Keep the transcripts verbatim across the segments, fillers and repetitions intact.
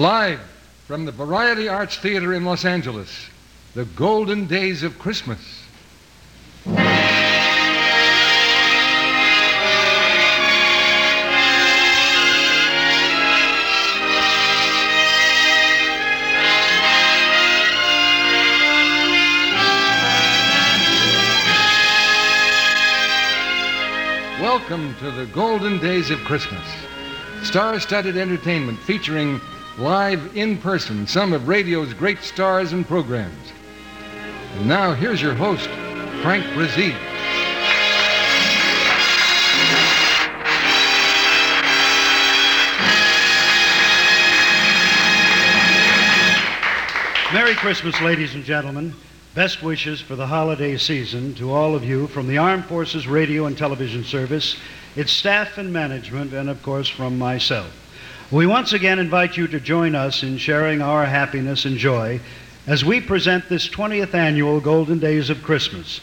Live from the Variety Arts Theater in Los Angeles, The Golden Days of Christmas. Welcome to The Golden Days of Christmas, star-studded entertainment featuring live in person some of radio's great stars and programs. And now here's your host, Frank Brzee. Merry Christmas, ladies and gentlemen. Best wishes for the holiday season to all of you from the Armed Forces Radio and Television Service, its staff and management, and of course from myself. We once again invite you to join us in sharing our happiness and joy as we present this twentieth annual Golden Days of Christmas.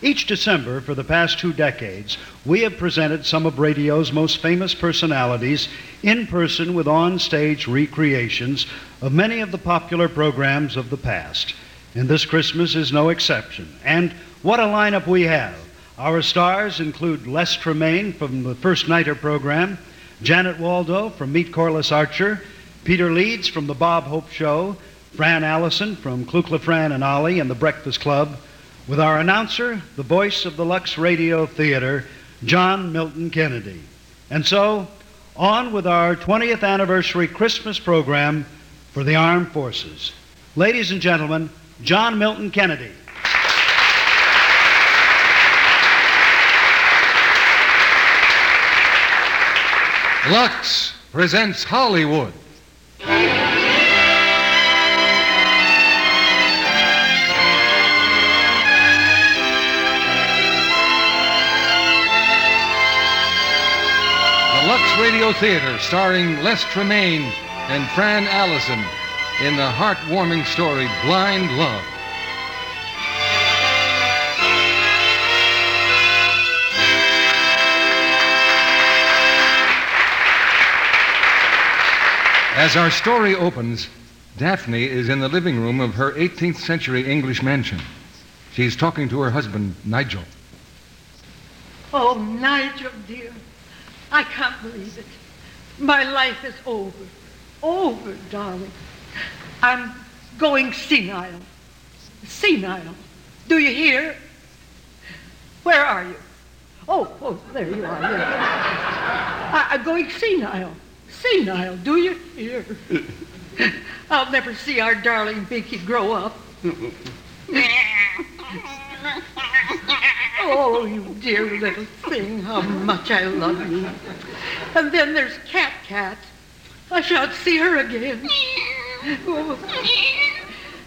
Each December for the past two decades, we have presented some of radio's most famous personalities in person with on-stage recreations of many of the popular programs of the past. And this Christmas is no exception. And what a lineup we have. Our stars include Les Tremayne from the First Nighter program, Janet Waldo from Meet Corliss Archer, Peter Leeds from The Bob Hope Show, Fran Allison from Kukla, Fran and Ollie and The Breakfast Club, with our announcer, the voice of the Lux Radio Theater, John Milton Kennedy. And so, on with our twentieth anniversary Christmas program for the Armed Forces. Ladies and gentlemen, John Milton Kennedy. Lux presents Hollywood. The Lux Radio Theater, starring Les Tremayne and Fran Allison, in the heartwarming story, Blind Love. As our story opens, Daphne is in the living room of her eighteenth century English mansion. She's talking to her husband, Nigel. Oh, Nigel, dear, I can't believe it. My life is over. Over, darling. I'm going senile. Senile. Do you hear? Where are you? Oh, oh, there you are. Yeah. I, I'm going senile. Senile. Do you hear? I'll never see our darling Binky grow up. Oh, you dear little thing, how much I love you. And then there's Cat Cat. I shan't see her again. Oh.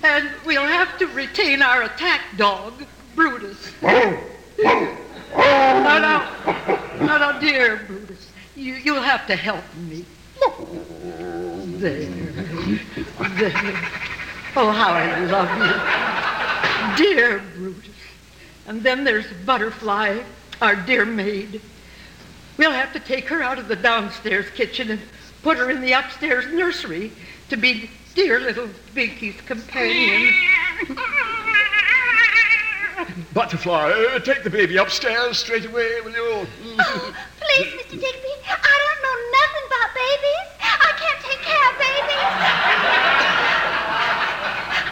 And we'll have to retain our attack dog, Brutus. Oh, now, no, no, dear Brutus, you, you'll have to help me. There, there. Oh, how I love you. Dear Brutus. And then there's Butterfly, our dear maid. We'll have to take her out of the downstairs kitchen and put her in the upstairs nursery to be dear little Binky's companion. Butterfly, uh, take the baby upstairs straight away, will you? Oh, please, Mister Digby. I don't know nothing about babies. I can't take care of babies.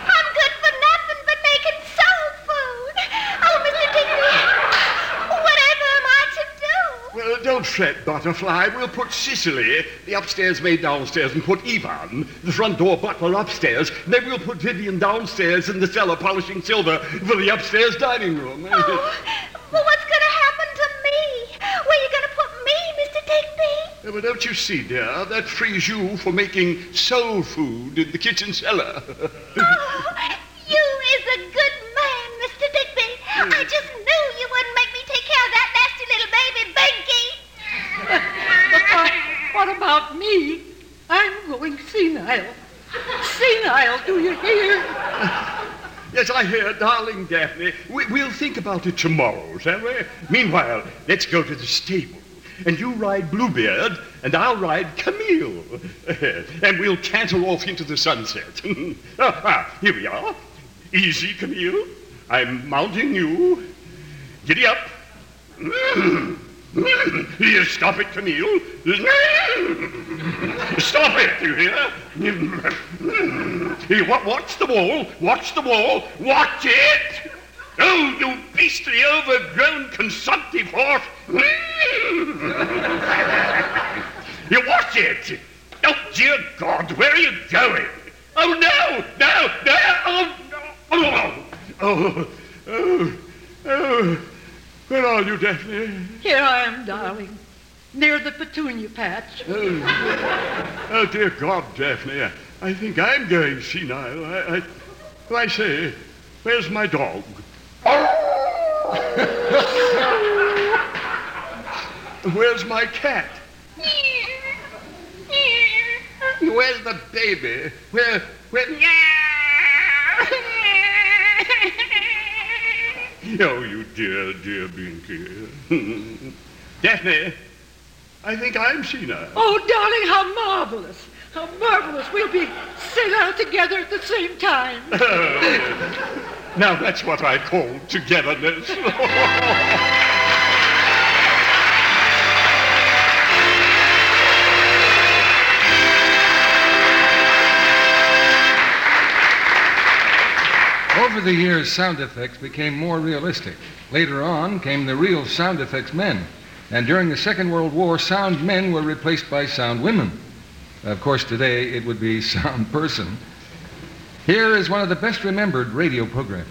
I'm good for nothing but making soul food. Oh, Mister Digby, whatever am I to do? Well, don't fret, Butterfly. We'll put Cicely, the upstairs maid, downstairs, and put Ivan, the front door butler, upstairs. Then we'll put Vivian downstairs in the cellar polishing silver for the upstairs dining room. Oh, well, what's going to happen to me? Where are you going to put me, Mister Digby? Yeah, well, don't you see, dear, that frees you for making soul food in the kitchen cellar. Oh, you is a good man, Mister Digby. Mm. I just knew you wouldn't make me take care of that nasty little baby, Binky. What about me? I'm going senile. Senile, do you hear? Yes, I hear, darling Daphne. We, we'll think about it tomorrow, shall we? Meanwhile, let's go to the stable. and you ride Bluebeard, and I'll ride Camille. And we'll canter off into the sunset. Ah, here we are. Easy, Camille. I'm mounting you. Giddy up. Here, stop it, Camille. Stop it, you hear? Here, watch the wall. Watch the wall. Watch it. Oh, you beastly, overgrown, consumptive horse. You watch it. Oh, dear God, where are you going? Oh, no, no, no. Oh, no. Oh, oh, oh. Where are you, Daphne? Here I am, darling, near the petunia patch. Oh, oh dear God, Daphne, I think I'm going senile. I, I, I say, where's my dog? Where's my cat? Where's the baby? Where, where? Oh, you dear, dear Binky. Daphne, I think I'm senile. Oh, darling, how marvelous. How marvelous. We'll be senile together at the same time. Oh. Now, that's what I call togetherness. Over the years, sound effects became more realistic. Later on came the real sound effects men. And during the Second World War, sound men were replaced by sound women. Of course, today it would be sound person. Here is one of the best remembered radio programs.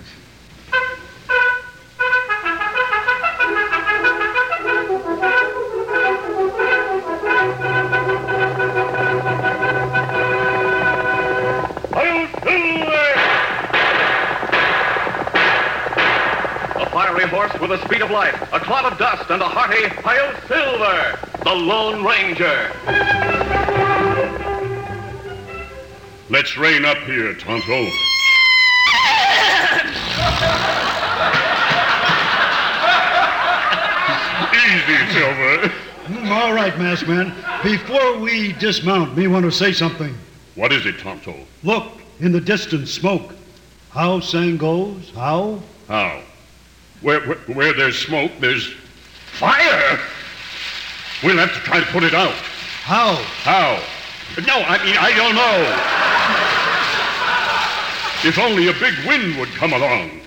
With the speed of light, a clot of dust, and a hearty pile of silver, the Lone Ranger. Let's rein up here, Tonto. Easy, Silver. All right, masked man. Before we dismount, me want to say something. What is it, Tonto? Look, in the distance, smoke. How sang goes, how? How? Where, where, where there's smoke, there's fire. We'll have to try to put it out. How? How? No, I mean, I don't know. If only a big wind would come along.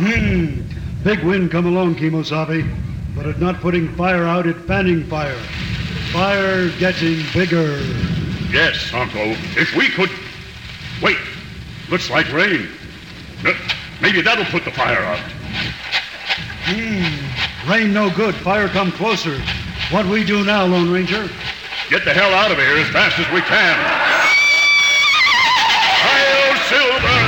Hmm. Big wind come along, Kemosabe. But it's not putting fire out, it's fanning fire. Fire getting bigger. Yes, Santo. If we could... Wait. Looks like rain. Maybe that'll put the fire out. Hmm. Rain no good. Fire come closer. What we do now, Lone Ranger? Get the hell out of here as fast as we can. Hi-yo, Silver!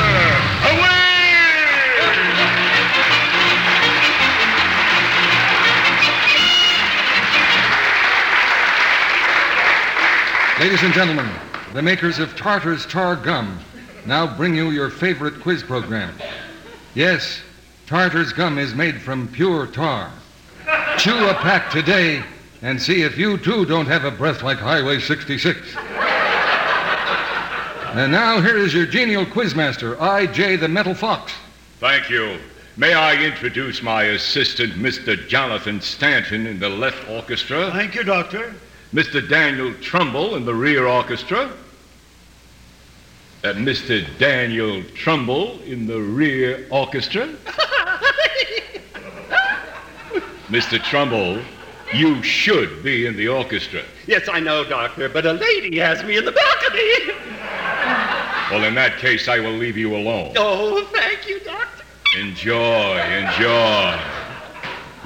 Away! Ladies and gentlemen, the makers of Tartar's Tar Gum now bring you your favorite quiz program. Yes, Tartar's Gum is made from pure tar. Chew a pack today and see if you too don't have a breath like Highway sixty-six. And now here is your genial quizmaster, I J the Metal Fox. Thank you. May I introduce my assistant, Mister Jonathan Stanton in the left orchestra. Thank you, Doctor. Mister Daniel Trumbull in the rear orchestra. Uh, Mister Daniel Trumbull in the rear orchestra. Mister Trumbull, you should be in the orchestra. Yes, I know, Doctor, but a lady has me in the balcony. Well, in that case, I will leave you alone. Oh, thank you, Doctor. Enjoy, enjoy.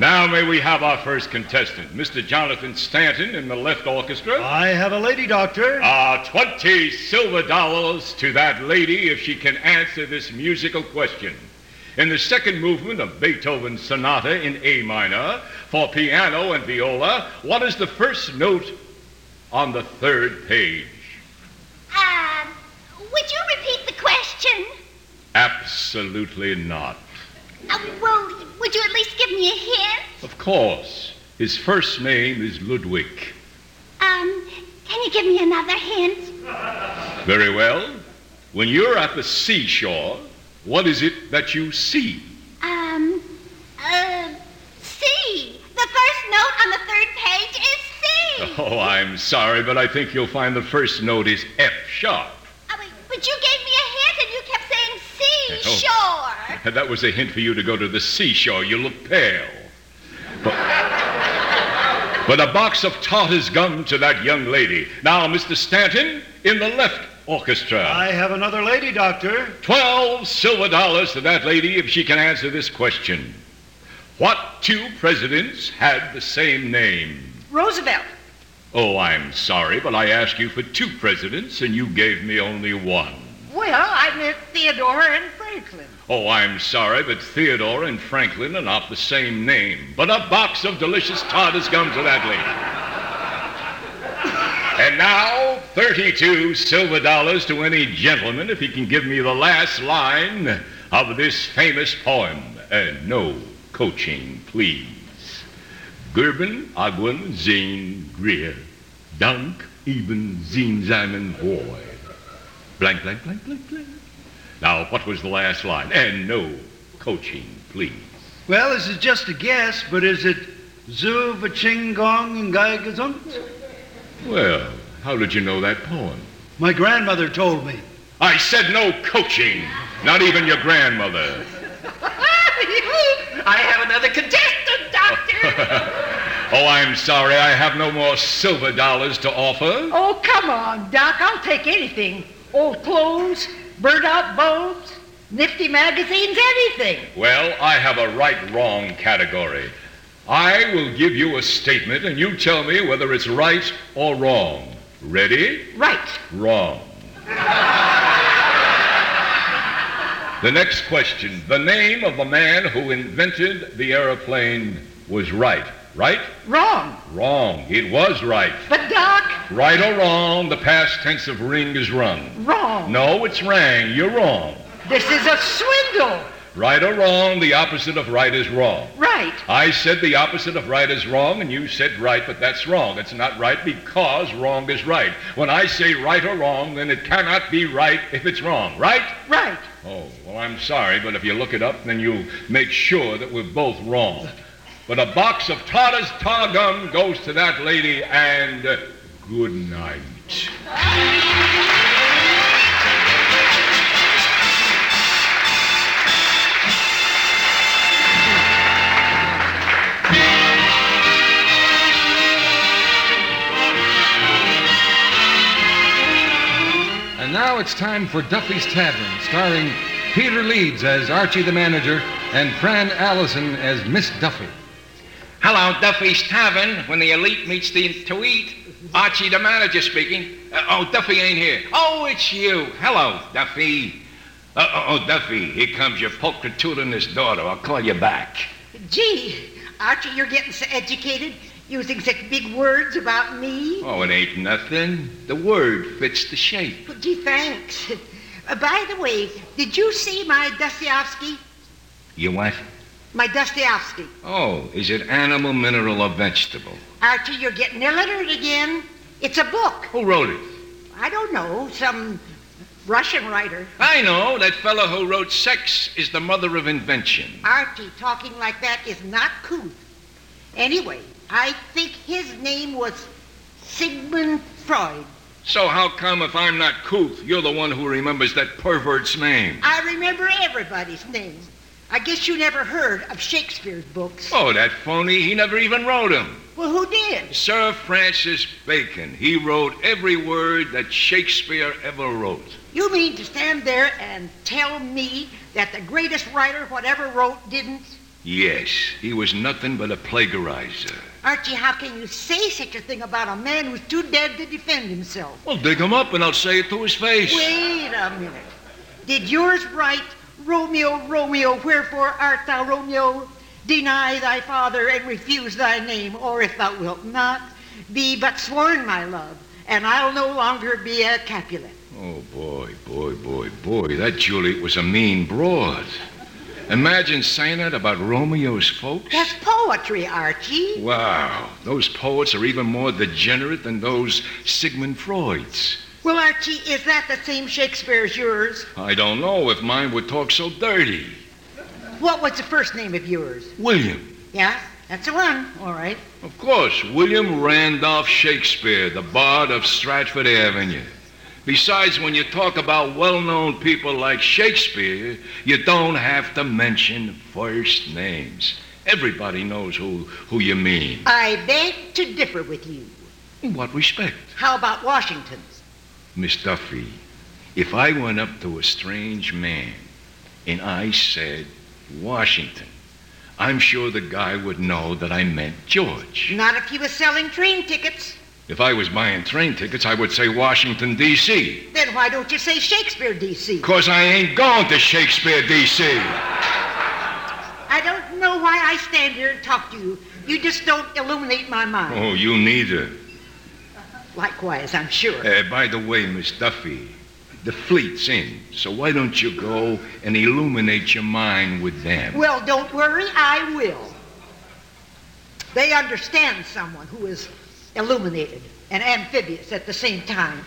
Now may we have our first contestant, Mister Jonathan Stanton in the left orchestra. I have a lady, Doctor. Ah, uh, twenty silver dollars to that lady if she can answer this musical question. In the second movement of Beethoven's Sonata in A minor, for piano and viola, what is the first note on the third page? Um, would you repeat the question? Absolutely not. Uh, well, Would you at least give me a hint? Of course. His first name is Ludwig. Um, can you give me another hint? Very well. When you're at the seashore, what is it that you see? Um, uh, C. The first note on the third page is C. Oh, I'm sorry, but I think you'll find the first note is F sharp. Oh, wait, but you gave me a hint and you kept saying seashore. Oh, that was a hint for you to go to the seashore. You look pale. But, but a box of Tartar's gum to that young lady. Now, Mister Stanton, in the left orchestra. I have another lady, Doctor. Twelve silver dollars to that lady if she can answer this question. What two presidents had the same name? Roosevelt. Oh, I'm sorry, but I asked you for two presidents, and you gave me only one. Well, I meant Theodore and Franklin. Oh, I'm sorry, but Theodore and Franklin are not the same name. But a box of delicious Tartar's gum to that lady. And now, thirty-two silver dollars to any gentleman if he can give me the last line of this famous poem. And uh, no coaching, please. Gerben, Agwen, Zin, Greer, Dank, Eben, Zin, Simon, Boy. Blank, blank, blank, blank, blank. Now, what was the last line? And no coaching, please. Well, this is just a guess, but is it Zu, Vaching, Gong, and Gai Gesund? Well, how did you know that poem? My grandmother told me. I said no coaching. Not even your grandmother. I have another contestant, Doctor. Oh, I'm sorry. I have no more silver dollars to offer. Oh, come on, Doc. I'll take anything. Old clothes, burnt-out bulbs, nifty magazines, anything. Well, I have a right-wrong category. I will give you a statement, and you tell me whether it's right or wrong. Ready? Right. Wrong. The next question. The name of the man who invented the airplane was Wright. Right? Wrong. Wrong. It was Wright. But, Doc... Right or wrong, the past tense of ring is rung. Wrong. No, it's rang. You're wrong. This is a swindle. Right or wrong, the opposite of right is wrong. Right. I said the opposite of right is wrong, and you said right, but that's wrong. It's not right because wrong is right. When I say right or wrong, then it cannot be right if it's wrong. Right? Right. Oh, well, I'm sorry, but if you look it up, then you'll make sure that we're both wrong. But a box of Tartar's Tar Gum goes to that lady, and uh, good night. And now it's time for Duffy's Tavern, starring Peter Leeds as Archie the manager and Fran Allison as Miss Duffy. Hello, Duffy's Tavern. When the elite meets the to eat, Archie the manager speaking. Uh, oh, Duffy ain't here. Oh, it's you. Hello, Duffy. Uh, oh, Duffy, here comes your pulchritudinous daughter. I'll call you back. Gee, Archie, you're getting so educated. Using such big words about me? Oh, it ain't nothing. The word fits the shape. Well, gee, thanks. Uh, by the way, did you see my Dostoevsky? You what? My Dostoevsky. Oh, is it animal, mineral, or vegetable? Archie, you're getting illiterate again. It's a book. Who wrote it? I don't know. Some Russian writer. I know. That fellow who wrote Sex is the Mother of Invention. Archie, talking like that is not cool. Anyway, I think his name was Sigmund Freud. So how come if I'm not couth, you're the one who remembers that pervert's name? I remember everybody's name. I guess you never heard of Shakespeare's books. Oh, that phony. He never even wrote them. Well, who did? Sir Francis Bacon. He wrote every word that Shakespeare ever wrote. You mean to stand there and tell me that the greatest writer whatever wrote didn't? Yes, he was nothing but a plagiarizer. Archie, how can you say such a thing about a man who's too dead to defend himself? Well, dig him up and I'll say it to his face. Wait a minute. Did yours write, Romeo, Romeo, wherefore art thou Romeo? Deny thy father and refuse thy name, or if thou wilt not, be but sworn, my love, and I'll no longer be a Capulet. Oh, boy, boy, boy, boy, that Juliet was a mean broad. Imagine saying that about Romeo's folks. That's poetry, Archie. Wow. Those poets are even more degenerate than those Sigmund Freuds. Well, Archie, is that the same Shakespeare as yours? I don't know if mine would talk so dirty. What was the first name of yours? William. Yeah, that's the one. All right. Of course, William Randolph Shakespeare, the bard of Stratford Avenue. Besides, when you talk about well-known people like Shakespeare, you don't have to mention first names. Everybody knows who, who you mean. I beg to differ with you. In what respect? How about Washington's? Miss Duffy, if I went up to a strange man and I said Washington, I'm sure the guy would know that I meant George. Not if he was selling train tickets. If I was buying train tickets, I would say Washington, D C Then why don't you say Shakespeare, D C? Because I ain't going to Shakespeare, D C I don't know why I stand here and talk to you. You just don't illuminate my mind. Oh, you neither. Likewise, I'm sure. Uh, by the way, Miss Duffy, the fleet's in, so why don't you go and illuminate your mind with them? Well, don't worry, I will. They understand someone who is illuminated and amphibious at the same time.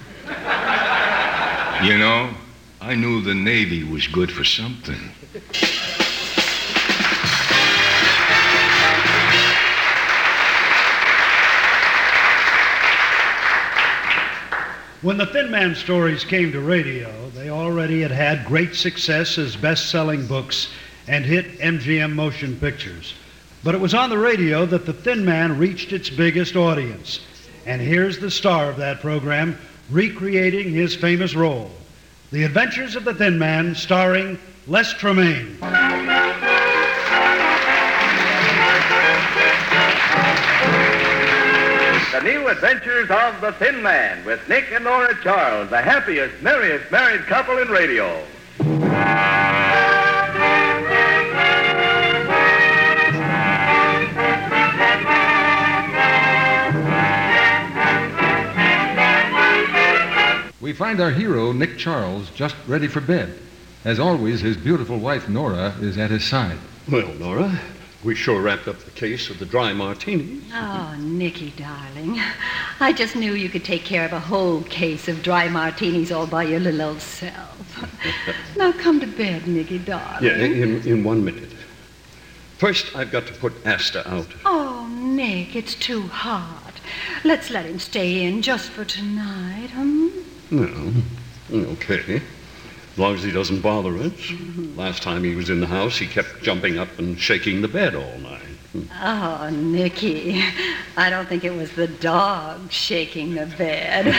You know, I knew the Navy was good for something. When the Thin Man stories came to radio, they already had had great success as best-selling books and hit M G M motion pictures. But it was on the radio that the Thin Man reached its biggest audience. And here's the star of that program, recreating his famous role. The Adventures of the Thin Man, starring Les Tremayne. The New Adventures of the Thin Man with Nick and Nora Charles, the happiest, merriest married couple in radio. We find our hero, Nick Charles, just ready for bed. As always, his beautiful wife, Nora, is at his side. Well, Nora, we sure wrapped up the case of the dry martinis. Oh, Nicky, darling. I just knew you could take care of a whole case of dry martinis all by your little old self. Now come to bed, Nicky, darling. Yeah, in, in one minute. First, I've got to put Asta out. Oh, Nick, it's too hot. Let's let him stay in just for tonight, hmm? No. Okay. As long as he doesn't bother us. Mm-hmm. Last time he was in the house, he kept jumping up and shaking the bed all night. Oh, Nicky, I don't think it was the dog shaking the bed.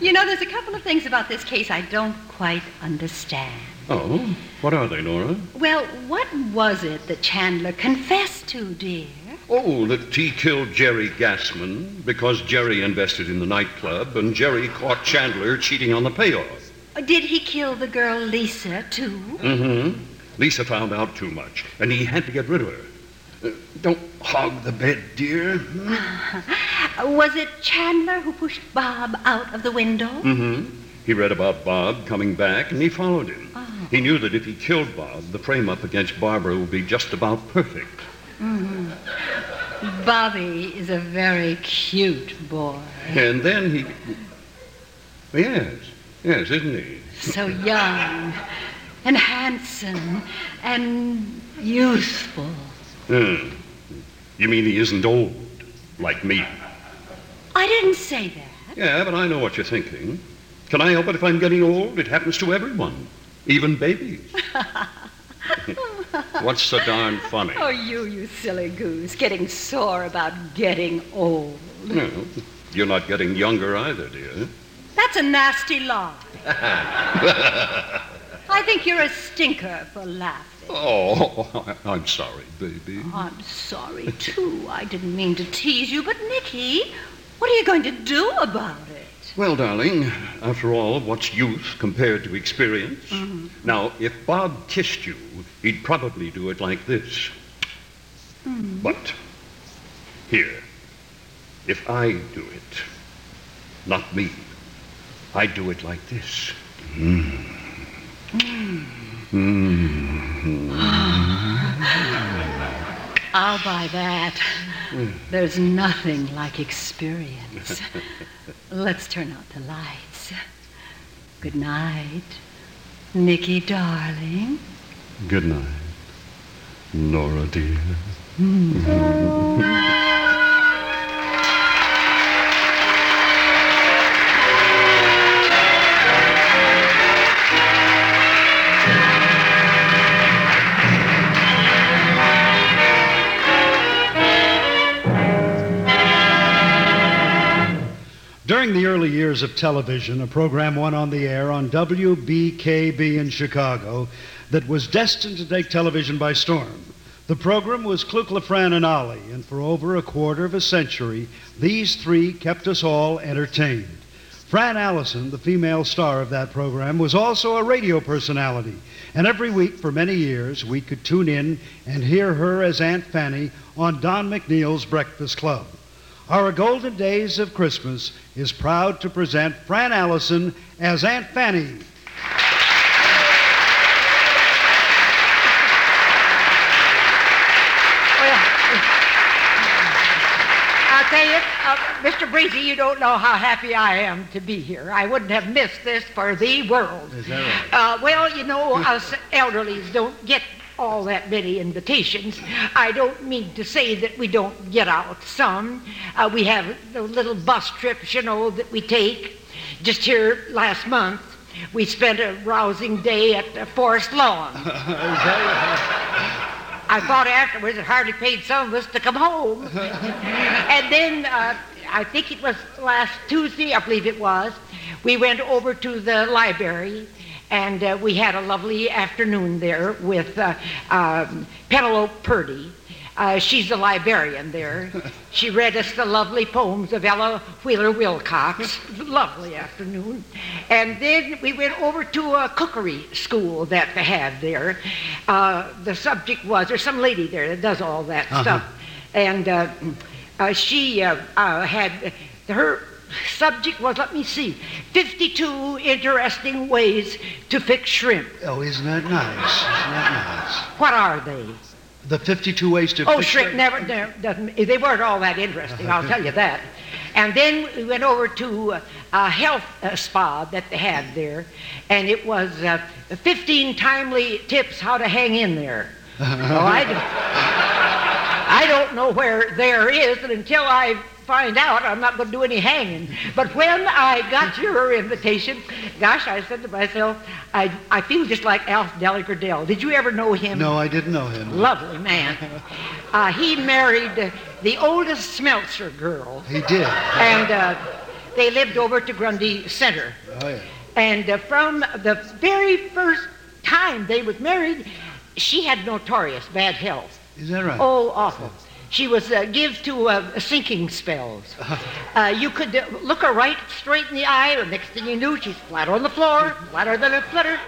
You know, there's a couple of things about this case I don't quite understand. Oh? What are they, Nora? Well, what was it that Chandler confessed to, dear? Oh, that he killed Jerry Gassman because Jerry invested in the nightclub and Jerry caught Chandler cheating on the payoff. Did he kill the girl Lisa, too? Mm-hmm. Lisa found out too much, and he had to get rid of her. Uh, don't hog the bed, dear. Hmm? Was it Chandler who pushed Bob out of the window? Mm-hmm. He read about Bob coming back, and he followed him. Oh. He knew that if he killed Bob, the frame-up against Barbara would be just about perfect. Mm-hmm. Bobby is a very cute boy. And then he... Yes, yes, isn't he? So young and handsome and youthful. Mm. You mean he isn't old, like me? I didn't say that. Yeah, but I know what you're thinking. Can I help it if I'm getting old? It happens to everyone, even babies. What's so darn funny? Oh, you, you silly goose, getting sore about getting old. No, you're not getting younger either, dear. That's a nasty lie. I think you're a stinker for laughing. Oh, I'm sorry, baby. I'm sorry, too. I didn't mean to tease you, but, Nicky, what are you going to do about it? Well, darling, after all, what's youth compared to experience? Mm-hmm. Now, if Bob kissed you, he'd probably do it like this. Mm-hmm. But, here, if I do it, not me, I do it like this. Mm. Mm. I'll buy that. There's nothing like experience. Let's turn out the lights. Good night, Nikki, darling. Good night, Nora, dear. Mm. During the early years of television, a program went on the air on W B K B in Chicago that was destined to take television by storm. The program was Kukla, Fran and Ollie, and for over a quarter of a century, these three kept us all entertained. Fran Allison, the female star of that program, was also a radio personality, and every week for many years, we could tune in and hear her as Aunt Fanny on Don McNeil's Breakfast Club. Our Golden Days of Christmas is proud to present Fran Allison as Aunt Fanny. Well, I'll tell you, uh, Mister Breezy, you don't know how happy I am to be here. I wouldn't have missed this for the world. Is that right? Uh, well, you know, us elderlies don't get all that many invitations. I don't mean to say that we don't get out some. Uh, we have the little bus trips, you know, that we take. Just here last month, we spent a rousing day at Forest Lawn. I thought afterwards it hardly paid some of us to come home. And then, uh, I think it was last Tuesday, I believe it was, we went over to the library. And uh, we had a lovely afternoon there with uh, um, Penelope Purdy. Uh, she's the librarian there. She read us the lovely poems of Ella Wheeler Wilcox. Lovely afternoon. And then we went over to a cookery school that they have there. Uh, the subject was, there's some lady there that does all that uh-huh. stuff. And uh, uh, she uh, uh, had her... subject was, let me see, fifty-two interesting ways to fix shrimp. Oh, isn't that nice? Isn't that nice? What are they? The fifty-two ways to oh, fix shrimp. Oh, shrimp never, never doesn't, they weren't all that interesting, I'll tell you that. And then we went over to uh, a health uh, spa that they had there, and it was uh, fifteen timely tips how to hang in there. So I, don't, I don't know where there is, and until I... find out, I'm not going to do any hanging. But when I got your invitation, gosh, I said to myself, I I feel just like Alf Delagardelle. Did you ever know him? No, I didn't know him. Lovely man. Uh, he married the oldest Smeltzer girl. He did. And uh, they lived over to Grundy Center. Oh, yeah. And uh, from the very first time they was married, she had notorious bad health. Is that right? Oh, awful. She was uh, give to uh, sinking spells. Uh, you could uh, look her right straight in the eye, and next thing you knew, she's flat on the floor, flatter than a flutter.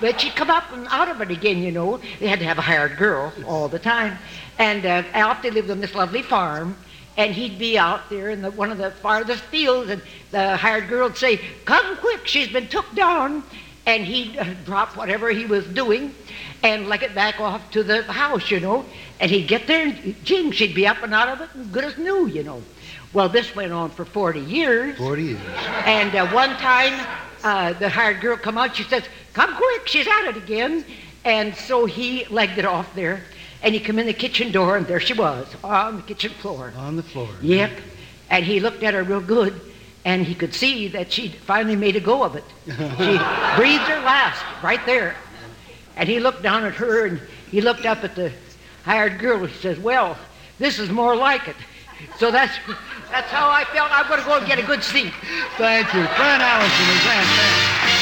But she'd come up and out of it again, you know. They had to have a hired girl all the time. And uh, Alf, they lived on this lovely farm, and he'd be out there in the, one of the farthest fields, and the hired girl would say, "Come quick, she's been took down." And he'd uh, drop whatever he was doing and leg it back off to the house, you know. And he'd get there and, jing, she'd be up and out of it and good as new, you know. Well, this went on for forty years. forty years. And uh, one time, uh, the hired girl come out, she says, "Come quick, she's at it again." And so he legged it off there. And he come in the kitchen door, and there she was, on the kitchen floor. On the floor. Yep. And he looked at her real good. And he could see that she'd finally made a go of it. She breathed her last right there. And he looked down at her, and he looked up at the hired girl. He says, "Well, this is more like it." So that's that's how I felt. I'm going to go and get a good seat. Thank you. Fran Allison is Aunt Fanny.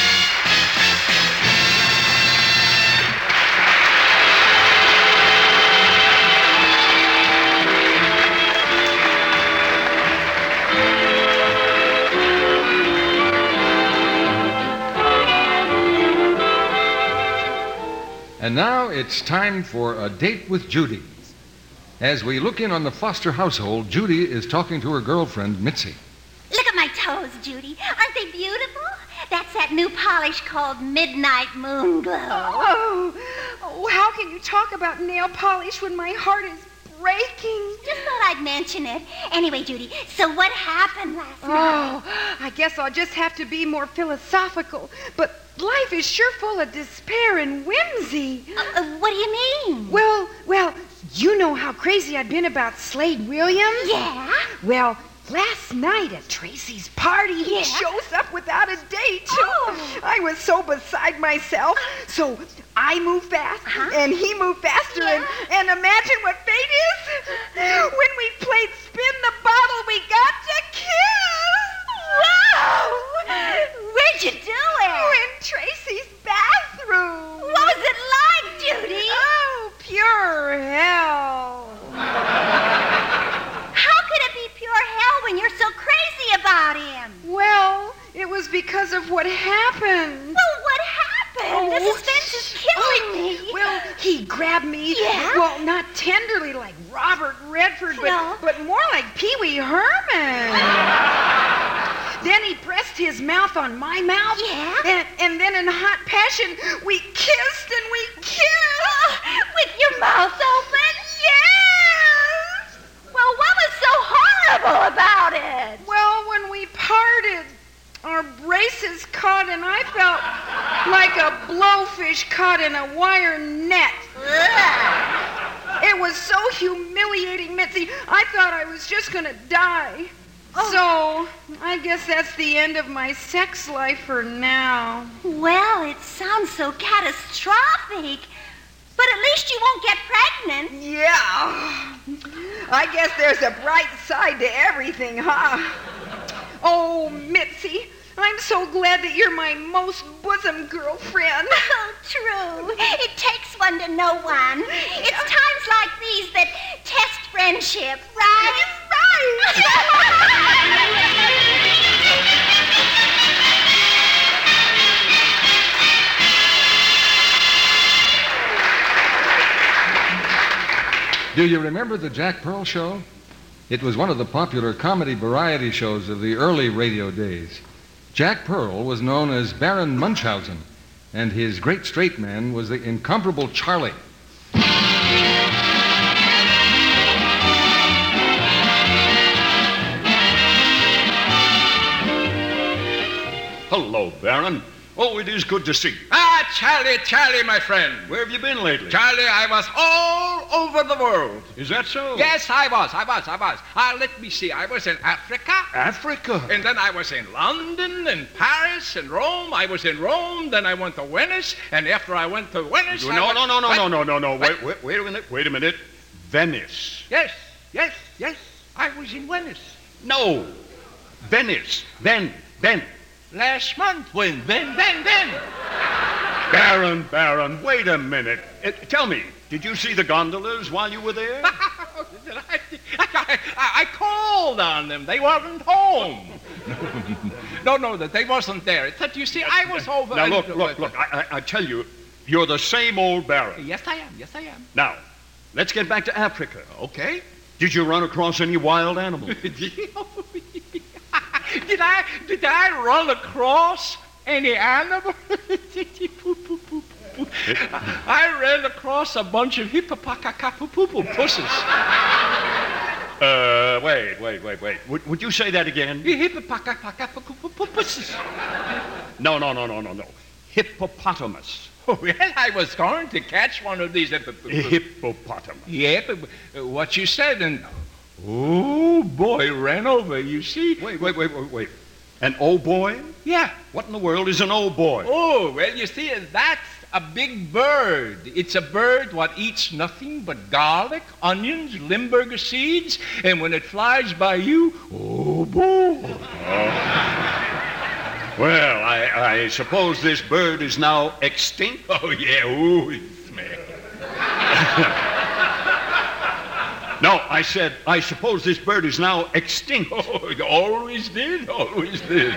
And now it's time for A Date with Judy. As we look in on the Foster household, Judy is talking to her girlfriend, Mitzi. "Look at my toes, Judy. Aren't they beautiful? That's that new polish called Midnight Moon Glow. Oh, oh, how can you talk about nail polish when my heart is breaking? Just thought I'd mention it. Anyway, Judy, so what happened last oh, night? Oh, I guess I'll just have to be more philosophical. But life is sure full of despair and whimsy. Uh, uh, what do you mean? Well, well, you know how crazy I've been about Slade Williams? Yeah. Well, last night at Tracy's party, yeah. he shows up without a date. Oh. I was so beside myself. So I moved fast, uh-huh. and he moved faster. Yeah. And, and imagine what fate is. When we played Spin the Bottle, we got to kiss. Wow! Where'd you do it? Oh, in Tracy's bathroom. What was it like, Judy? Oh, pure hell. Hell when you're so crazy about him? Well, it was because of what happened. Well, what happened? Oh. The suspense is killing oh. me. Well, he grabbed me. Yeah? Well, not tenderly like Robert Redford, but, no. but more like Pee-wee Herman. Then he pressed his mouth on my mouth. Yeah? And, and then in hot passion, we kissed and we kissed. Oh, with your mouth open? Yes! Well, what was so hard about it? Well, when we parted, our braces caught and I felt like a blowfish caught in a wire net. Ugh. It was so humiliating, Mitzi. I thought I was just gonna die. Oh. So, I guess that's the end of my sex life for now. Well, it sounds so catastrophic. But at least you won't get pregnant. Yeah. I guess there's a bright side to everything, huh? Oh, Mitzi, I'm so glad that you're my most bosom girlfriend. Oh, true. It takes one to know one. It's times like these that test friendship, right? Right. Do you remember the Jack Pearl show? It was one of the popular comedy variety shows of the early radio days. Jack Pearl was known as Baron Munchausen, and his great straight man was the incomparable Charlie. Hello, Baron. Oh, it is good to see you. Ah, Charlie, Charlie, my friend. Where have you been lately? Charlie, I was all over the world. Is that so? Yes, I was, I was, I was. Ah, uh, let me see. I was in Africa. Africa? And then I was in London and Paris and Rome. I was in Rome. Then I went to Venice. And after I went to Venice, you, I No, went, no, no, no, no, no, no, no. Wait, wait, wait a minute. Wait a minute. Venice. Yes, yes, yes. I was in Venice. No. Venice. Then, then. Last month, when, then, then, then. Baron, Baron, wait a minute. Uh, tell me, did you see the gondolas while you were there? I, I, I called on them. They weren't home. no, no, that they wasn't there. It's that you see, I was over. Now, look, look, look. I, I, I tell you, you're the same old Baron. Yes, I am. Yes, I am. Now, let's get back to Africa. Okay. Did you run across any wild animals? Did I, did I run across any animal? I ran across a bunch of hippopacacapoo pusses. Uh, wait, wait, wait, wait. Would, would you say that again? Hippopacacapoo pusses. No, no, no, no, no, no. Hippopotamus. Well, I was going to catch one of these hippopotamus. Hippopotamus. Yeah, but what you said and... Oh, boy, ran over, you see. Wait, wait, wait, wait, wait. An old boy? Yeah. What in the world is an old boy? Oh, well, you see, that's a big bird. It's a bird what eats nothing but garlic, onions, Limburger seeds, and when it flies by you, oh, boy. Oh. Well, I, I suppose this bird is now extinct? Oh, yeah, ooh, it's me. No, I said, I suppose this bird is now extinct. Oh, it always did, always did.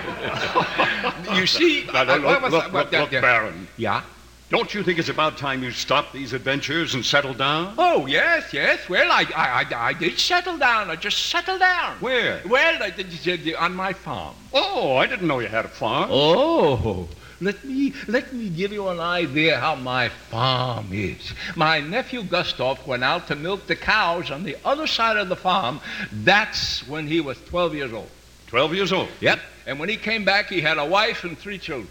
You see... Now, now, look, look, look, look, look, Baron. Yeah? Don't you think it's about time you stopped these adventures and settled down? Oh, yes, yes. Well, I I, I, I did settle down. I just settled down. Where? Well, I did, on my farm. Oh, I didn't know you had a farm. Oh, let me let me give you an idea how my farm is. My nephew Gustav went out to milk the cows on the other side of the farm. That's when he was twelve years old. twelve years old? Yep. And when he came back, he had a wife and three children.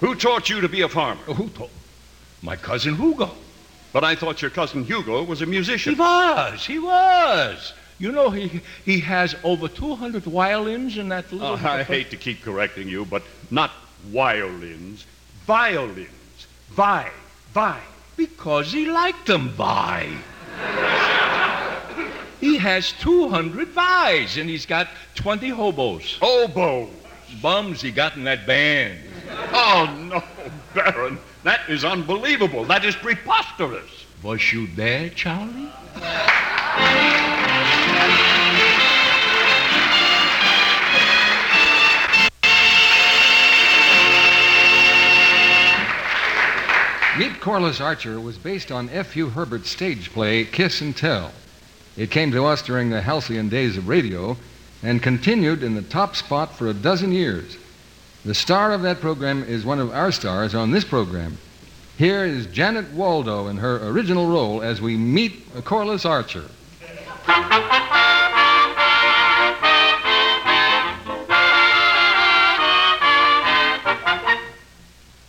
Who taught you to be a farmer? Oh, who taught? My cousin Hugo. But I thought your cousin Hugo was a musician. He was. He was. You know, he he has over two hundred violins in that little... Oh, I hate to keep correcting you, but not violins. Violins. Vi. Vi. Because he liked them, Vi. He has two hundred Vi's, and he's got twenty hobos. Hobos. Bums he got in that band. Oh, no, Baron. That is unbelievable. That is preposterous. Was you there, Charlie? Meet Corliss Archer was based on F U Herbert's stage play, Kiss and Tell. It came to us during the halcyon days of radio and continued in the top spot for a dozen years. The star of that program is one of our stars on this program. Here is Janet Waldo in her original role as we meet Corliss Archer.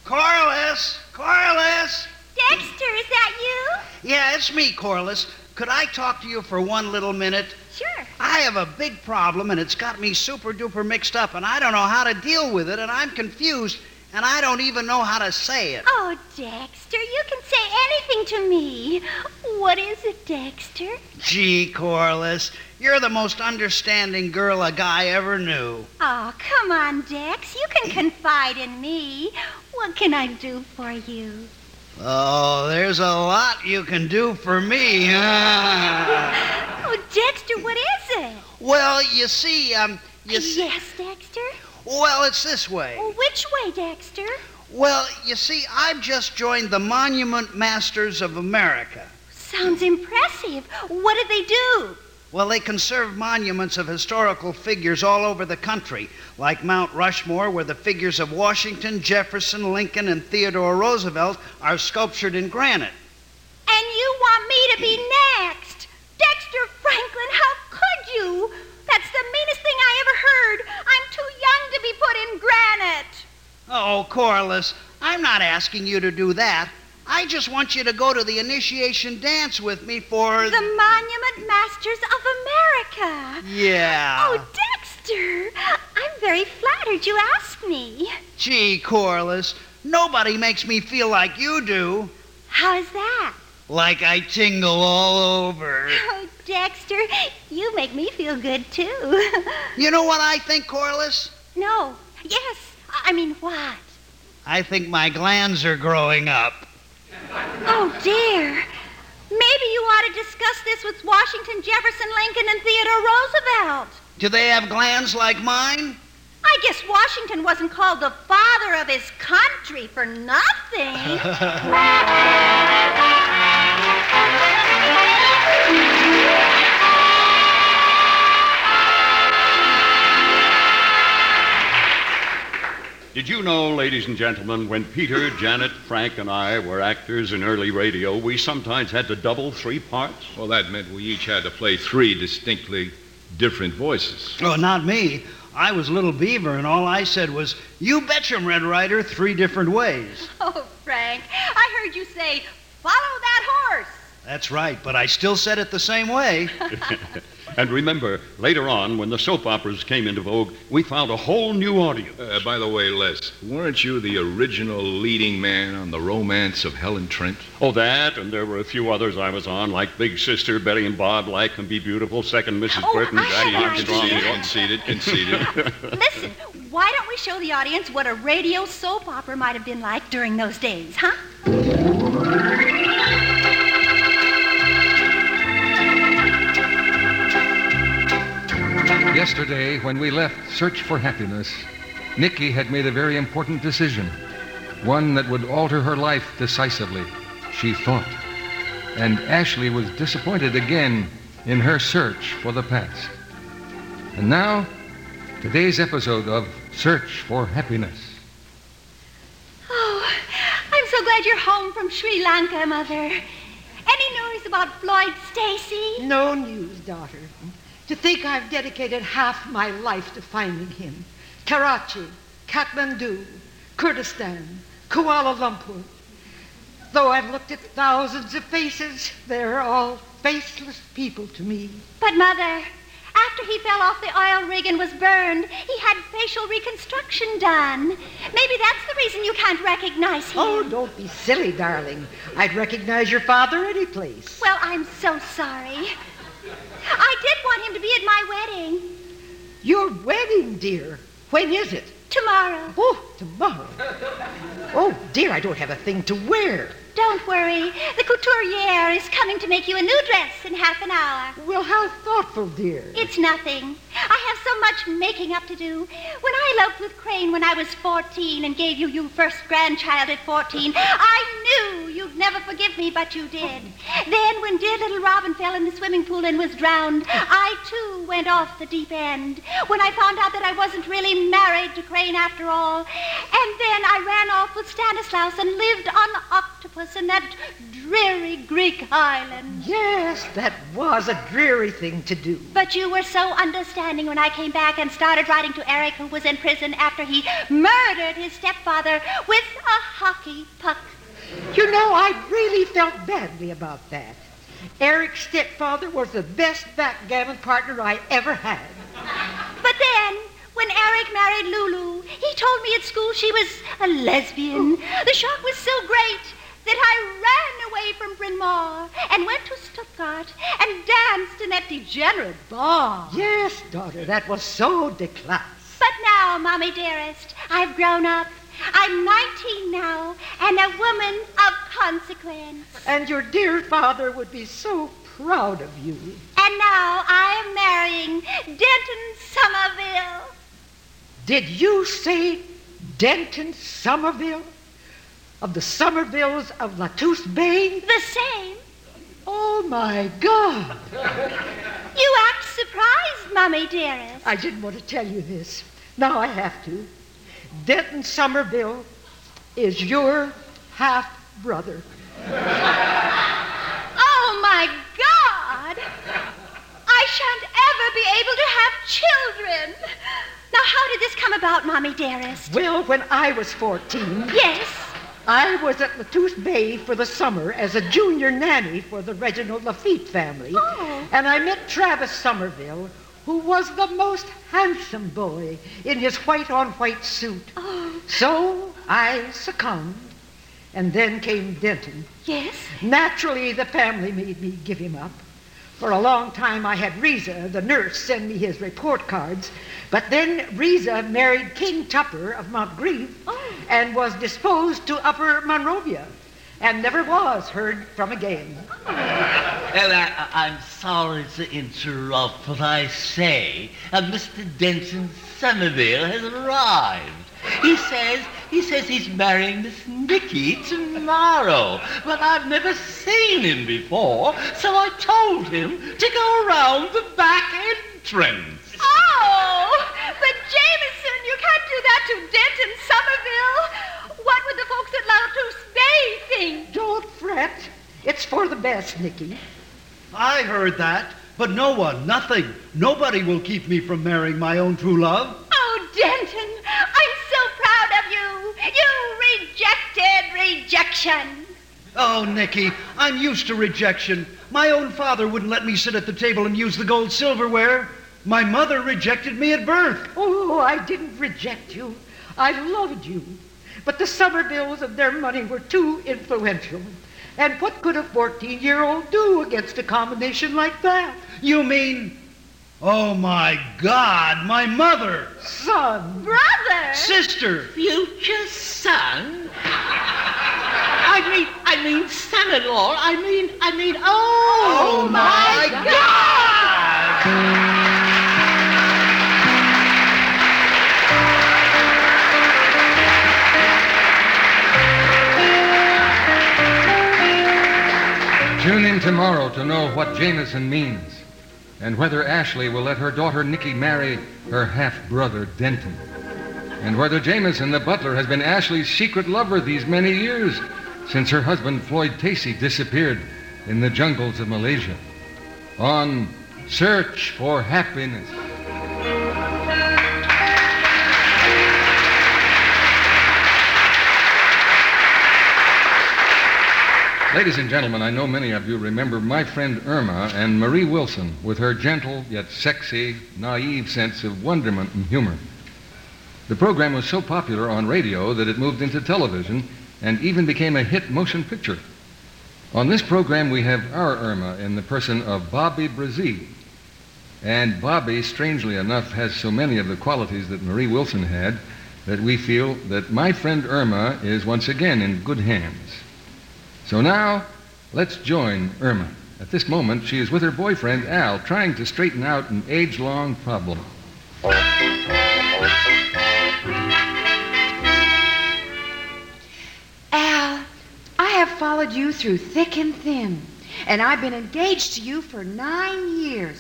Corliss! Corliss! Dexter, is that you? Yeah, it's me, Corliss. Could I talk to you for one little minute? Sure. I have a big problem, and it's got me super-duper mixed up, and I don't know how to deal with it, and I'm confused, and I don't even know how to say it. Oh, Dexter, you can say anything to me. What is it, Dexter? Gee, Corliss, you're the most understanding girl a guy ever knew. Oh, come on, Dex. You can confide in me. What can I do for you? Oh, there's a lot you can do for me, huh? Oh, Dexter, what is it? Well, you see, um, you see... Yes, Dexter? Well, it's this way. Well, which way, Dexter? Well, you see, I've just joined the Monument Masters of America. Sounds impressive. What do they do? Well, they conserve monuments of historical figures all over the country, like Mount Rushmore, where the figures of Washington, Jefferson, Lincoln, and Theodore Roosevelt are sculptured in granite. And you want me to be next? Dexter Franklin, how could you? That's the meanest thing I ever heard. I'm too young to be put in granite. Oh, Corliss, I'm not asking you to do that. I just want you to go to the initiation dance with me for... The Monument Masters of America. Yeah. Oh, Dexter, I'm very flattered you asked me. Gee, Corliss, nobody makes me feel like you do. How is that? Like I tingle all over. Oh, Dexter, you make me feel good, too. You know what I think, Corliss? No. Yes. I mean, what? I think my glands are growing up. Oh, dear. Maybe you ought to discuss this with Washington, Jefferson, Lincoln, and Theodore Roosevelt. Do they have glands like mine? I guess Washington wasn't called the father of his country for nothing. Did you know, ladies and gentlemen, when Peter, Janet, Frank, and I were actors in early radio, we sometimes had to double three parts? Well, that meant we each had to play three distinctly different voices. Oh, not me. I was Little Beaver, and all I said was, "You betcha, Red Rider," three different ways. Oh, Frank, I heard you say, "Follow that horse." That's right, but I still said it the same way. And remember, later on, when the soap operas came into vogue, we found a whole new audience. Uh, by the way, Les, weren't you the original leading man on The Romance of Helen Trent? Oh, that, and there were a few others I was on, like Big Sister, Betty and Bob, Like and Be Beautiful, Second Missus Oh, Burton, Jackie Strong. Conceded, conceded, conceded. Listen, why don't we show the audience what a radio soap opera might have been like during those days, huh? Yesterday, when we left Search for Happiness, Nikki had made a very important decision. one that would alter her life decisively, she thought. And Ashley was disappointed again in her search for the past. And now, today's episode of Search for Happiness. Oh, I'm so glad you're home from Sri Lanka, Mother. Any news about Floyd Stacy? No news, daughter. To think I've dedicated half my life to finding him. Karachi, Kathmandu, Kurdistan, Kuala Lumpur. Though I've looked at thousands of faces, they're all faceless people to me. But, Mother, after he fell off the oil rig and was burned, he had facial reconstruction done. Maybe that's the reason you can't recognize him. Oh, don't be silly, darling. I'd recognize your father any place. Well, I'm so sorry. I did want him to be at my wedding. Your wedding, dear? When is it? Tomorrow. Oh, tomorrow. Oh, dear, I don't have a thing to wear. Don't worry. The couturier is coming to make you a new dress in half an hour. Well, how thoughtful, dear. It's nothing. I have so much making up to do. When I eloped with Crane when I was fourteen and gave you your first grandchild at fourteen, I knew you'd never forgive me, but you did. Then when dear little Robin fell in the swimming pool and was drowned, I, too, went off the deep end. When I found out that I wasn't really married to Crane after all, and then I ran off with Stanislaus and lived on octopus in that dreary Greek island. Yes, that was a dreary thing to do. But you were so understanding when I came back and started writing to Eric, who was in prison after he murdered his stepfather with a hockey puck. You know, I really felt badly about that. Eric's stepfather was the best backgammon partner I ever had. But then, when Eric married Lulu, he told me at school she was a lesbian. Ooh. The shock was so great that I ran away from Bryn Mawr and went to Stuttgart and danced in that degenerate bar. Yes, daughter, that was so déclassé. But now, Mommy dearest, I've grown up. I'm nineteen now and a woman of consequence. And your dear father would be so proud of you. And now I am marrying Denton Somerville. Did you say Denton Somerville? Of the Somervilles of Latouche Bay? The same. Oh, my God. You act surprised, Mommy dearest. I didn't want to tell you this. Now I have to. Denton Somerville is your half-brother. Oh, my God. I shan't ever be able to have children. Now, how did this come about, Mommy dearest? Well, when I was fourteen... Yes? I was at Latouche Bay for the summer as a junior nanny for the Reginald Lafitte family. Oh. And I met Travis Somerville, who was the most handsome boy in his white-on-white suit. Oh. So I succumbed, and then came Denton. Yes? Naturally, the family made me give him up. For a long time, I had Reza, the nurse, send me his report cards. But then Reza married King Tupper of Montgrief oh. and was disposed to Upper Monrovia and never was heard from again. Oh. Well, I, I'm sorry to interrupt, but I say uh, Mister Denton Somerville has arrived. He says... He says he's marrying Miss Nikki tomorrow. But I've never seen him before, so I told him to go around the back entrance. Oh, but Jameson, you can't do that to Denton Somerville. What would the folks at Latouche Bay think? Don't fret. It's for the best, Nikki. I heard that, but no one, nothing, nobody will keep me from marrying my own true love. Oh, Denton, I'm so proud of you. You rejected rejection. Oh, Nikki, I'm used to rejection. My own father wouldn't let me sit at the table and use the gold silverware. My mother rejected me at birth. Oh, I didn't reject you. I loved you. But the Somervilles and their money were too influential. And what could a fourteen-year-old do against a combination like that? You mean... Oh, my God, my mother. Son. Brother. Sister. Future son. I mean, I mean son-in-law. I mean, I mean, oh, oh my, my God. God. tomorrow to know what Jameson means and whether Ashley will let her daughter Nikki marry her half-brother Denton, and whether Jameson, the butler, has been Ashley's secret lover these many years since her husband Floyd Tacey disappeared in the jungles of Malaysia. On Search for Happiness. Ladies and gentlemen, I know many of you remember my friend Irma and Marie Wilson with her gentle yet sexy, naive sense of wonderment and humor. The program was so popular on radio that it moved into television and even became a hit motion picture. On this program, we have our Irma in the person of Bobby Brazee. And Bobby, strangely enough, has so many of the qualities that Marie Wilson had that we feel that my friend Irma is once again in good hands. So now, let's join Irma. At this moment, she is with her boyfriend, Al, trying to straighten out an age-long problem. Al, I have followed you through thick and thin, and I've been engaged to you for nine years.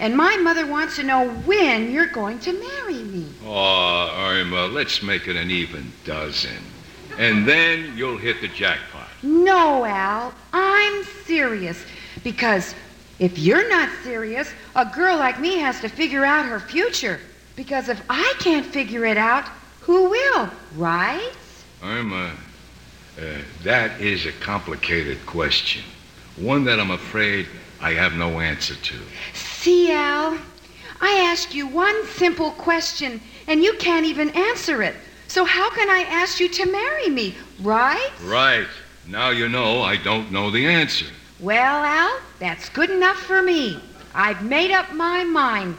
And my mother wants to know when you're going to marry me. Oh, Irma, let's make it an even dozen. And then you'll hit the jackpot. No, Al, I'm serious, because if you're not serious, a girl like me has to figure out her future, because if I can't figure it out, who will, right? Irma, uh, that is a complicated question, one that I'm afraid I have no answer to. See, Al, I asked you one simple question, and you can't even answer it, so how can I ask you to marry me, right? Right. Now you know I don't know the answer. Well, Al, that's good enough for me. I've made up my mind.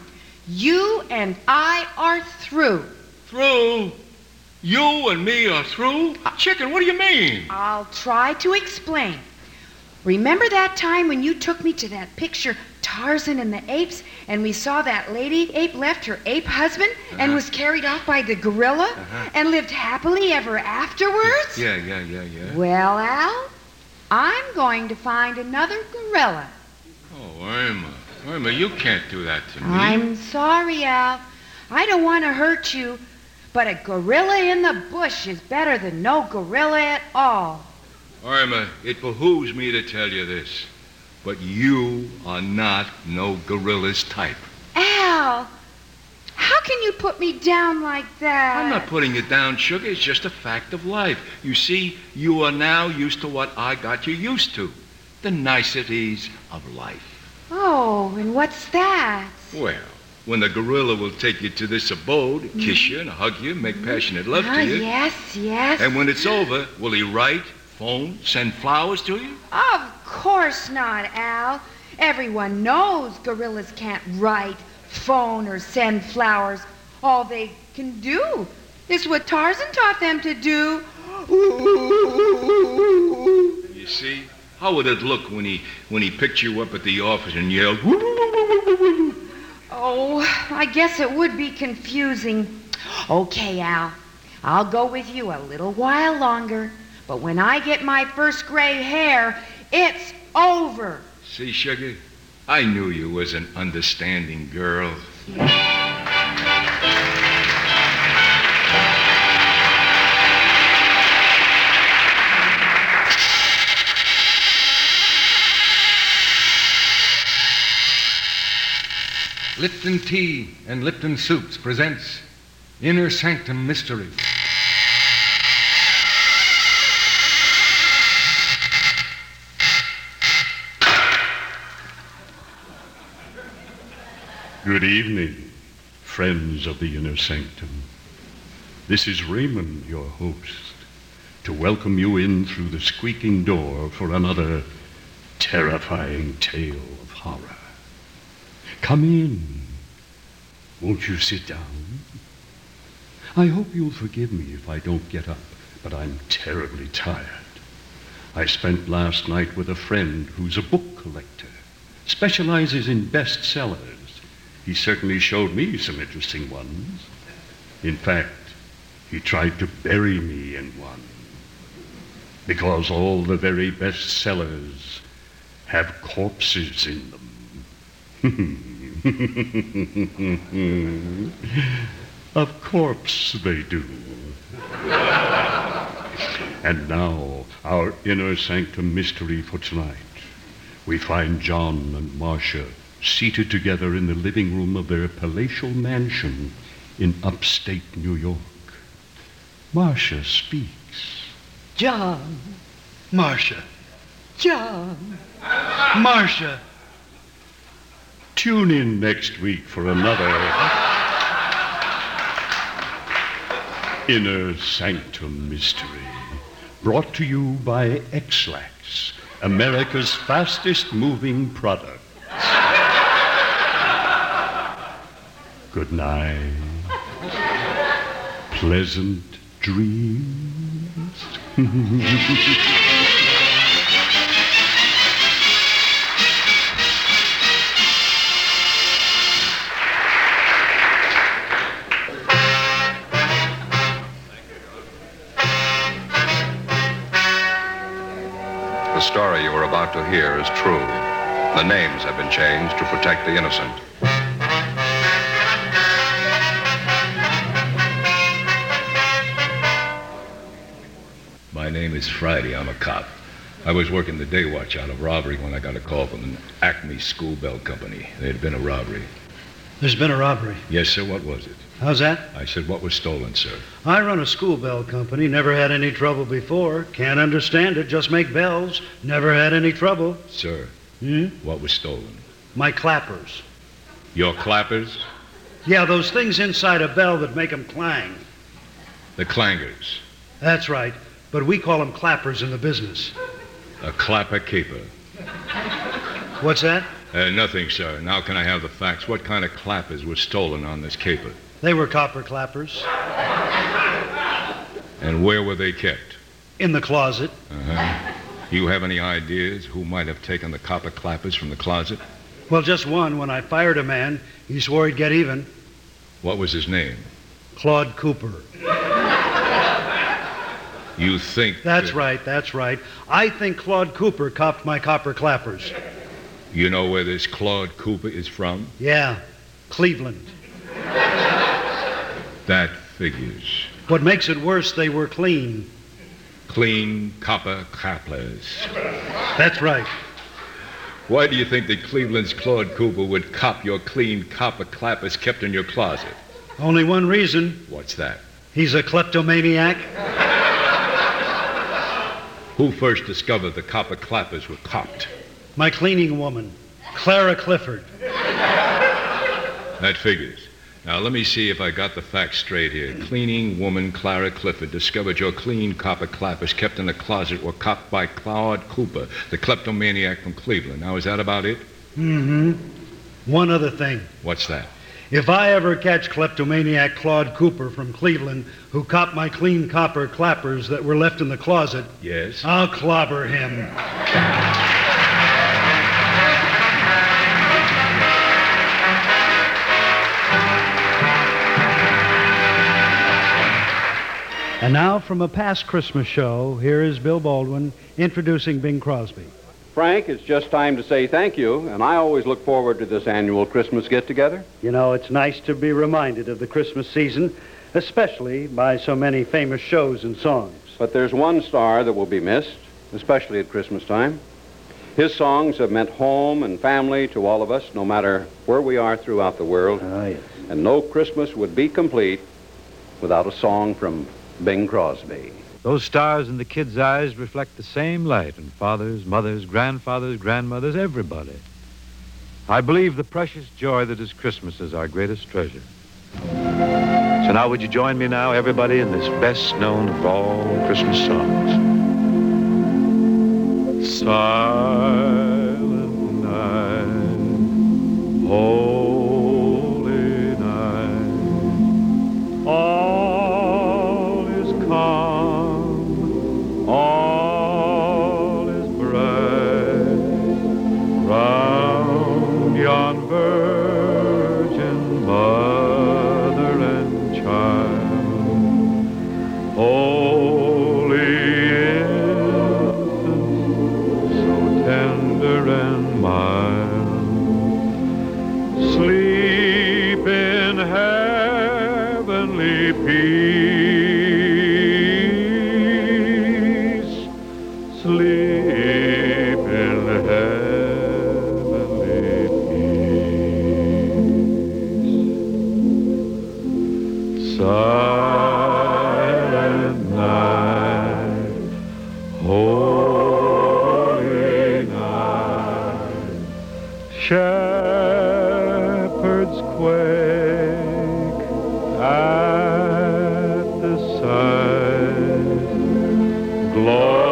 You and I are through. Through? You and me are through? Chicken, what do you mean? I'll try to explain. Remember that time when you took me to that picture, Tarzan and the Apes, and we saw that lady ape left her ape husband uh-huh. and was carried off by the gorilla uh-huh. and lived happily ever afterwards? Yeah, yeah, yeah, yeah. Well, Al, I'm going to find another gorilla. Oh, Irma, Irma, you can't do that to me. I'm sorry, Al. I don't want to hurt you, but a gorilla in the bush is better than no gorilla at all. Irma, it behooves me to tell you this, but you are not no gorilla's type. Al, how can you put me down like that? I'm not putting you down, sugar. It's just a fact of life. You see, you are now used to what I got you used to, the niceties of life. Oh, and what's that? Well, when the gorilla will take you to this abode, mm. kiss you and hug you, make mm. passionate love oh, to you. Yes, yes. And when it's over, will he write? Phone? Send flowers to you? Of course not, Al. Everyone knows gorillas can't write, phone, or send flowers. All they can do is what Tarzan taught them to do. Ooh. You see, how would it look when he when he picked you up at the office and yelled? Oh, I guess it would be confusing. Okay, Al, I'll go with you a little while longer. But when I get my first gray hair, it's over. See, sugar, I knew you was an understanding girl. Lipton Tea and Lipton Soups presents Inner Sanctum Mystery. Good evening, friends of the Inner Sanctum. This is Raymond, your host, to welcome you in through the squeaking door for another terrifying tale of horror. Come in. Won't you sit down? I hope you'll forgive me if I don't get up, but I'm terribly tired. I spent last night with a friend who's a book collector, specializes in bestsellers. He certainly showed me some interesting ones. In fact, he tried to bury me in one, because all the very best sellers have corpses in them. Of course they do. And now, our inner sanctum mystery for tonight. We find John and Marcia seated together in the living room of their palatial mansion in upstate New York. Marcia speaks. John. Marcia. John. Marcia. Tune in next week for another Inner Sanctum Mystery, brought to you by Ex-Lax, America's fastest moving product. Good night. Pleasant dreams. The story you are about to hear is true. The names have been changed to protect the innocent. My name is Friday. I'm a cop. I was working the day watch out of robbery when I got a call from an Acme School Bell Company. There had been a robbery. There's been a robbery? Yes, sir. What was it? How's that? I said, what was stolen, sir? I run a school bell company. Never had any trouble before. Can't understand it. Just make bells. Never had any trouble. Sir, hmm? What was stolen? My clappers. Your clappers? Yeah, those things inside a bell that make them clang. The clangers. That's right. But we call them clappers in the business. A clapper caper. What's that? Uh, nothing, sir. Now can I have the facts? What kind of clappers were stolen on this caper? They were copper clappers. And where were they kept? In the closet. Uh-huh. You have any ideas who might have taken the copper clappers from the closet? Well, just one. When I fired a man, he swore he'd get even. What was his name? Claude Cooper. You think... That's that... right, that's right. I think Claude Cooper copped my copper clappers. You know where this Claude Cooper is from? Yeah, Cleveland. That figures. What makes it worse, they were clean. Clean copper clappers. That's right. Why do you think that Cleveland's Claude Cooper would cop your clean copper clappers kept in your closet? Only one reason. What's that? He's a kleptomaniac. Who first discovered the copper clappers were copped? My cleaning woman, Clara Clifford. That figures. Now, let me see if I got the facts straight here. Cleaning woman Clara Clifford discovered your clean copper clappers kept in a closet were copped by Claude Cooper, the kleptomaniac from Cleveland. Now, is that about it? Mm-hmm. One other thing. What's that? If I ever catch kleptomaniac Claude Cooper from Cleveland, who copped my clean copper clappers that were left in the closet... Yes? I'll clobber him. And now, from a past Christmas show, here is Bill Baldwin introducing Bing Crosby. Frank, it's just time to say thank you, and I always look forward to this annual Christmas get-together. You know, it's nice to be reminded of the Christmas season, especially by so many famous shows and songs. But there's one star that will be missed, especially at Christmas time. His songs have meant home and family to all of us, no matter where we are throughout the world. Oh, yes. And no Christmas would be complete without a song from Bing Crosby. Those stars in the kids' eyes reflect the same light in fathers, mothers, grandfathers, grandmothers, everybody. I believe the precious joy that is Christmas is our greatest treasure. So now would you join me now, everybody, in this best known of all Christmas songs. Silent night, holy night, all all is bright round yon virgin mother and child. Holy infant, so tender and silent night, holy night, shepherds quake at the sight, glory.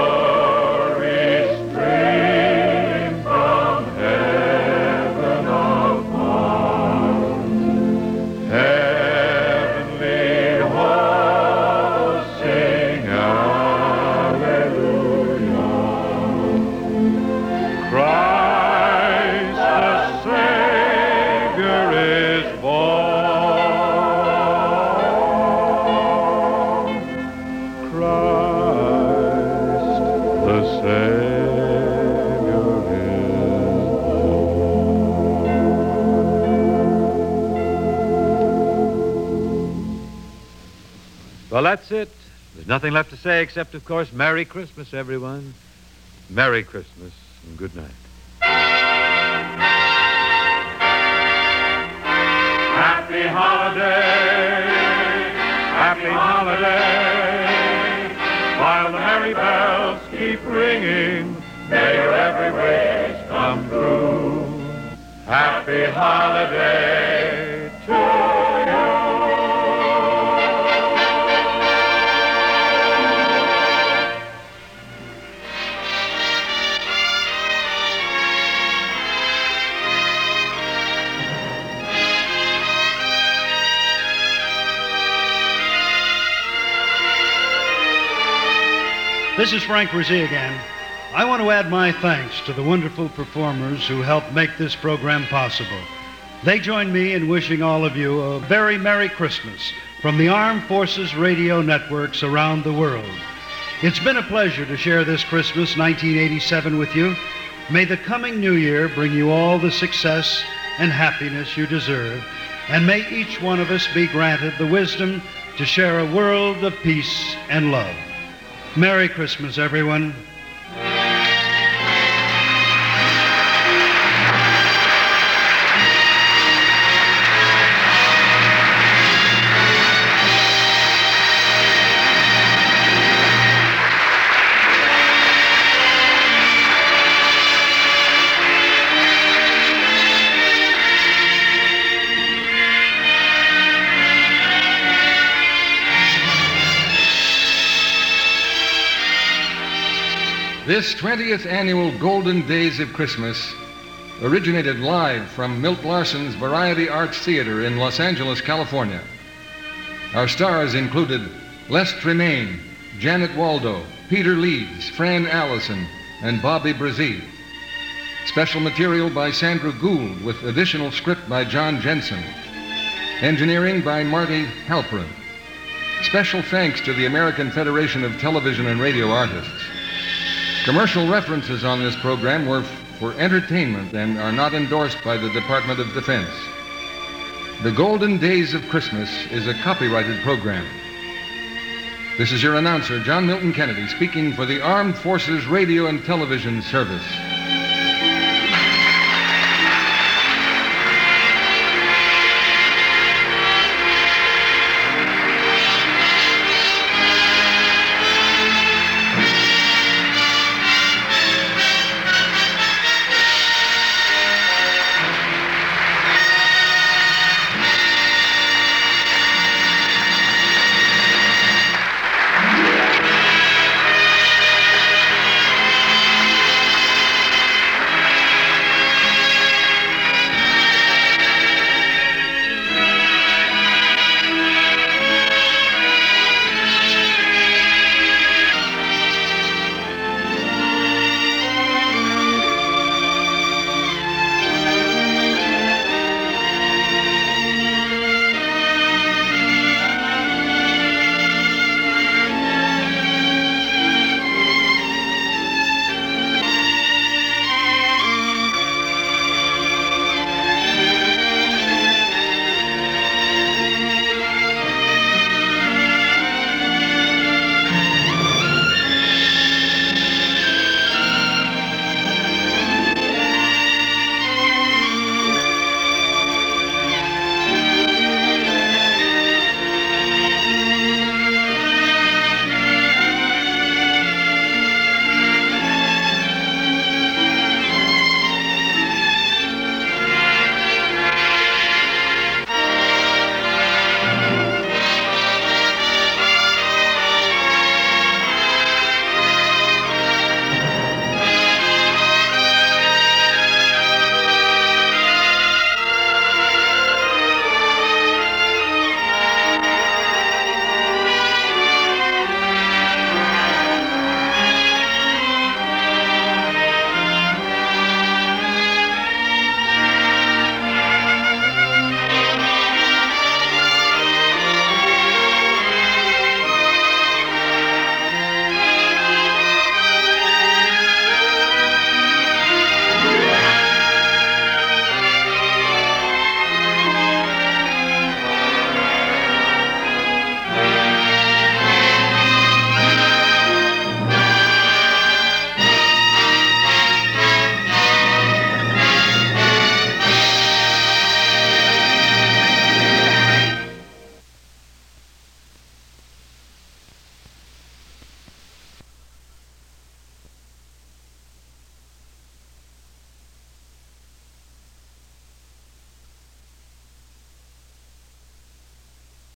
Well, that's it. There's nothing left to say except, of course, Merry Christmas, everyone. Merry Christmas and good night. Happy holiday, happy holiday. While the merry bells keep ringing, may your every wish come true. Happy holiday to This is Frank Rizzi again. I want to add my thanks to the wonderful performers who helped make this program possible. They join me in wishing all of you a very Merry Christmas from the Armed Forces Radio Networks around the world. It's been a pleasure to share this Christmas nineteen eighty-seven with you. May the coming new year bring you all the success and happiness you deserve, and may each one of us be granted the wisdom to share a world of peace and love. Merry Christmas, everyone. This twentieth annual Golden Days of Christmas originated live from Milt Larson's Variety Arts Theater in Los Angeles, California. Our stars included Les Tremayne, Janet Waldo, Peter Leeds, Fran Allison, and Bobby Brazee. Special material by Sandra Gould with additional script by John Jensen. Engineering by Marty Halperin. Special thanks to the American Federation of Television and Radio Artists. Commercial references on this program were f- for entertainment and are not endorsed by the Department of Defense. The Golden Days of Christmas is a copyrighted program. This is your announcer, John Milton Kennedy, speaking for the Armed Forces Radio and Television Service.